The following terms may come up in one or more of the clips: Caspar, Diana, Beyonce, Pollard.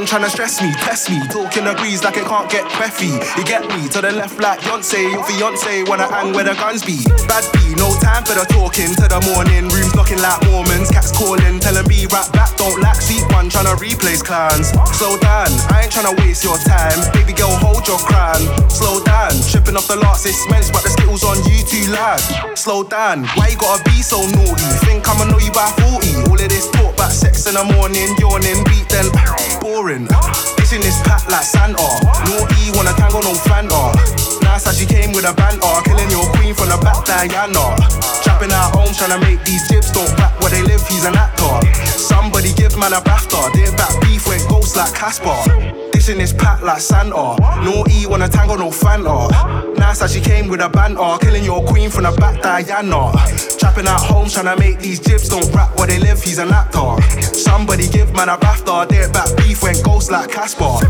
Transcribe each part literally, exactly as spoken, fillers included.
man tryna stress me, test me, talking agrees like it can't get breathy. You get me to the left like Beyonce, your fiance wanna hang where the guns be. Bad B, no time for the talking to the morning. Rooms knocking like Mormons, cats calling, telling me right back don't lack seat one tryna replace clowns. Slow down, I ain't tryna waste your time. Baby girl, hold your crown. Slow down, tripping off the last expense, but the skittles on you too loud. Slow down, why you gotta be so naughty? Think I'ma know you by forty? All of this talk about sex in the morning, yawning, beat then boring. Dishing this pack like Santa. Naughty, wanna tango, no Fanta. Nice how she came with a banter, killing your queen from the back, Diana. Trapping at home, tryna make these jibs don't back where they live, he's an actor. Somebody give man a BAFTA, did back beef went ghost like Caspar. In this pack like Santa. Naughty, wanna tango, no Fanta. Nice how she came with a banter, killing your queen from the back, Diana. Trapping at home, tryna make these jibs don't rap where they live, he's an actor. Somebody give man a BAFTA, did back beef went ghost like Caspar.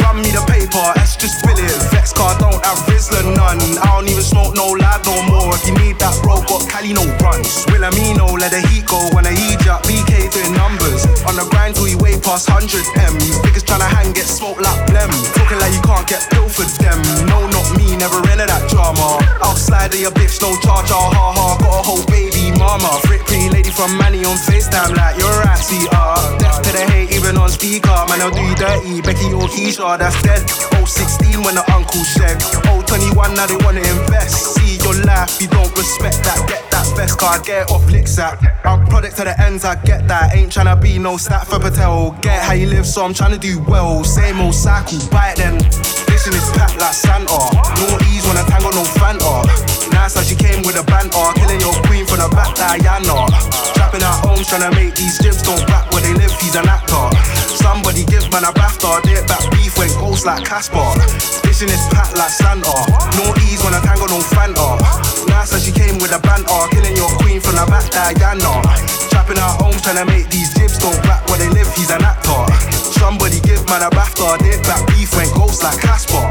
Run me the paper, let's just spill it. Vex car, don't have Rizzler none. I don't even smoke no lab no more. If you need that bro, got Cali no brunch. Wilhelmino, let the heat go, when I heat up, B K doing numbers. On the grind till you way past one hundred M. These niggas tryna hang, get smoked like blem, talking like you can't get built for them. No, not me, never into that drama. Outside of your bitch, no charger, ha ha. Got a whole baby mama, frick pretty lady from Manny on FaceTime like your ass, see her. Death to the hate, even on speaker. Man, I'll do you dirty, Becky or Keisha, that's dead. oh sixteen when the uncle shed. oh twenty-one now they wanna invest. See your life, you don't respect that. Get that vest, car get off licks at. I'm product to the ends, I get that. Ain't tryna be no stat for Patel. Get how you live, so I'm tryna do well. Same old cycle, bite then. This in this pack like Santa. Naughties wanna tango, no Fanta. Nice how she came with a banter, killing your queen from the back, Diana. Trapping at home, tryna make these jibs don't rap where they live, he's an actor. Somebody give man a BAFTA, did back beef went ghost like Caspar. This in this pack like Santa. Naughties wanna tango, no Fanta. Nice how she came with a banter, killing your queen from the back, Diana. Trapping at home, tryna make these jibs don't rap where they live, he's an actor. Somebody give man a BAFTA, did back beef went ghost like Caspar.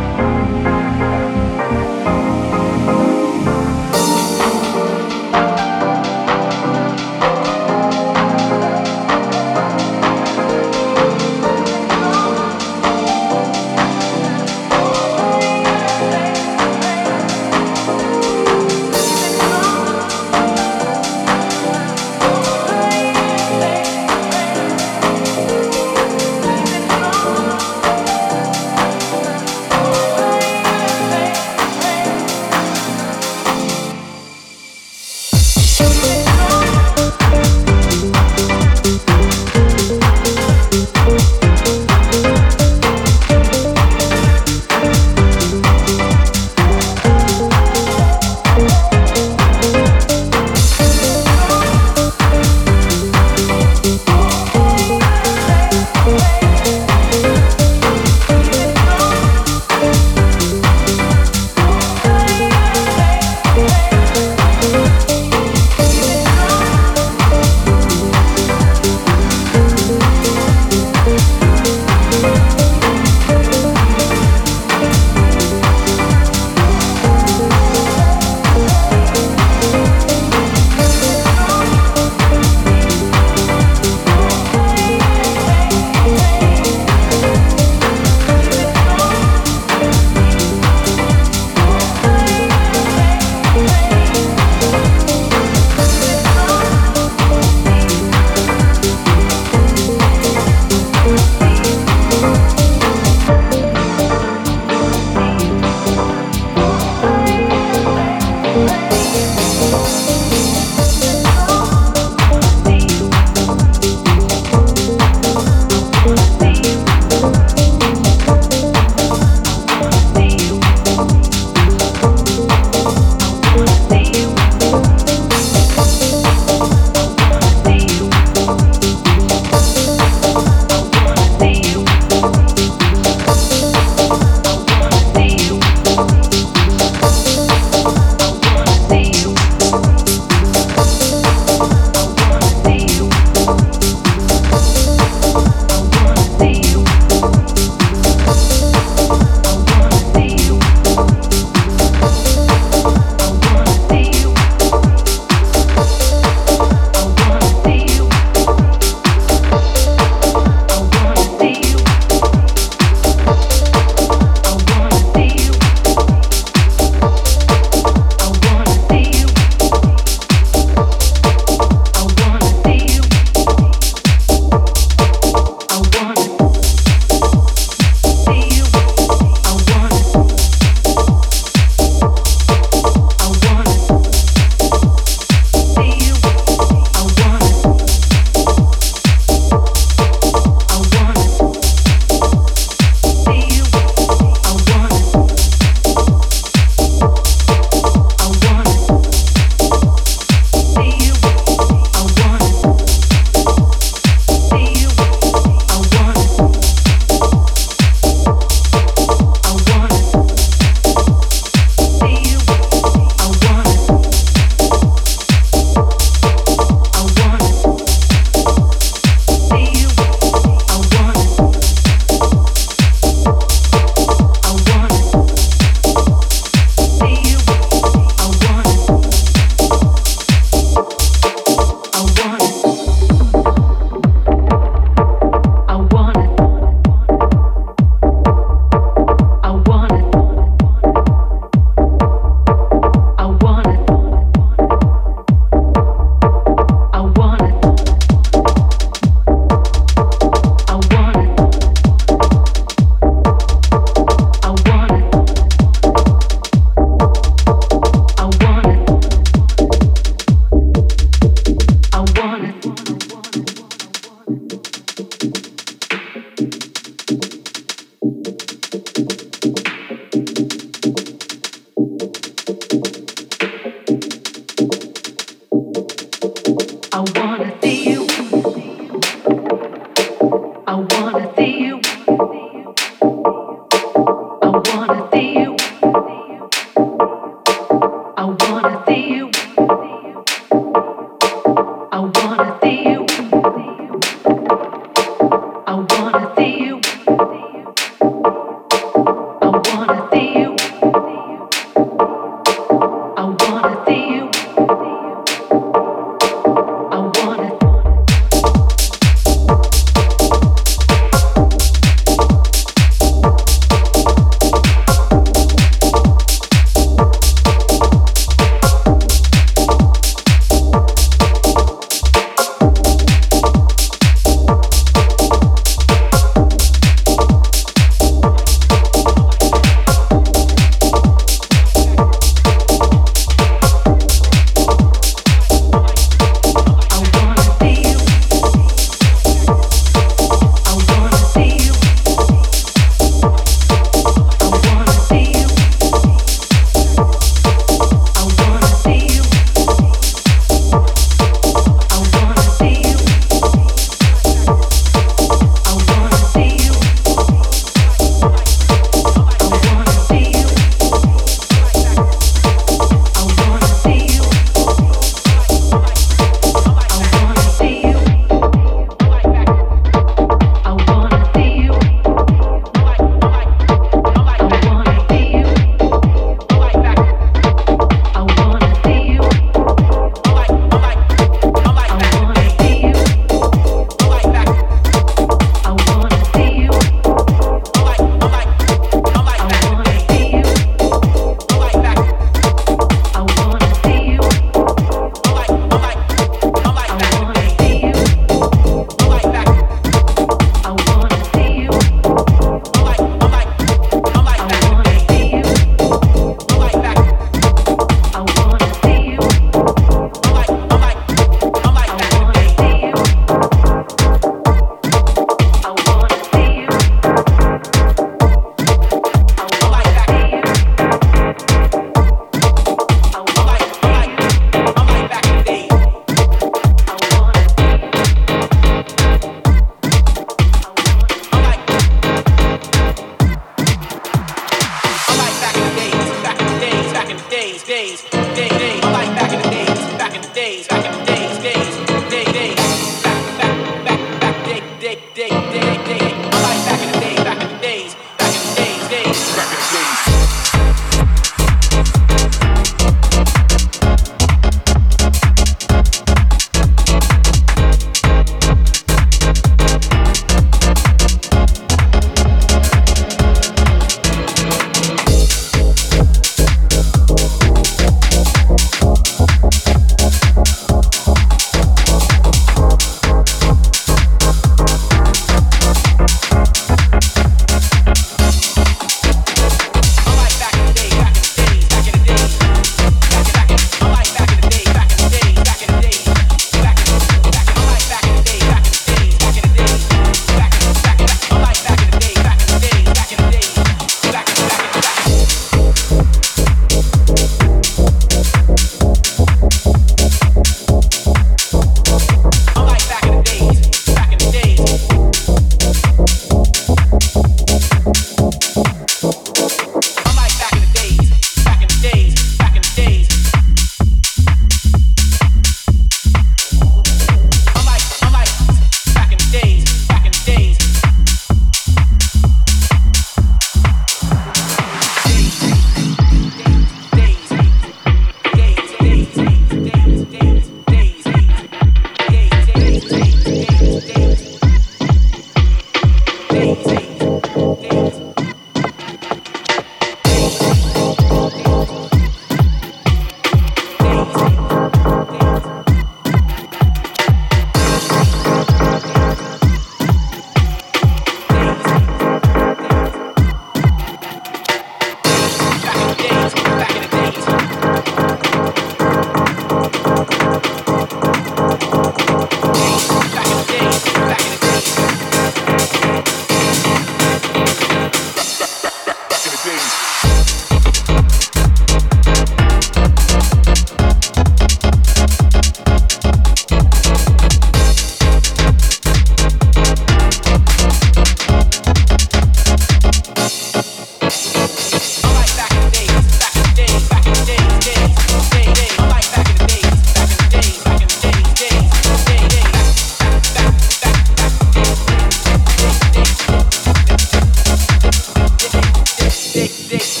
dick.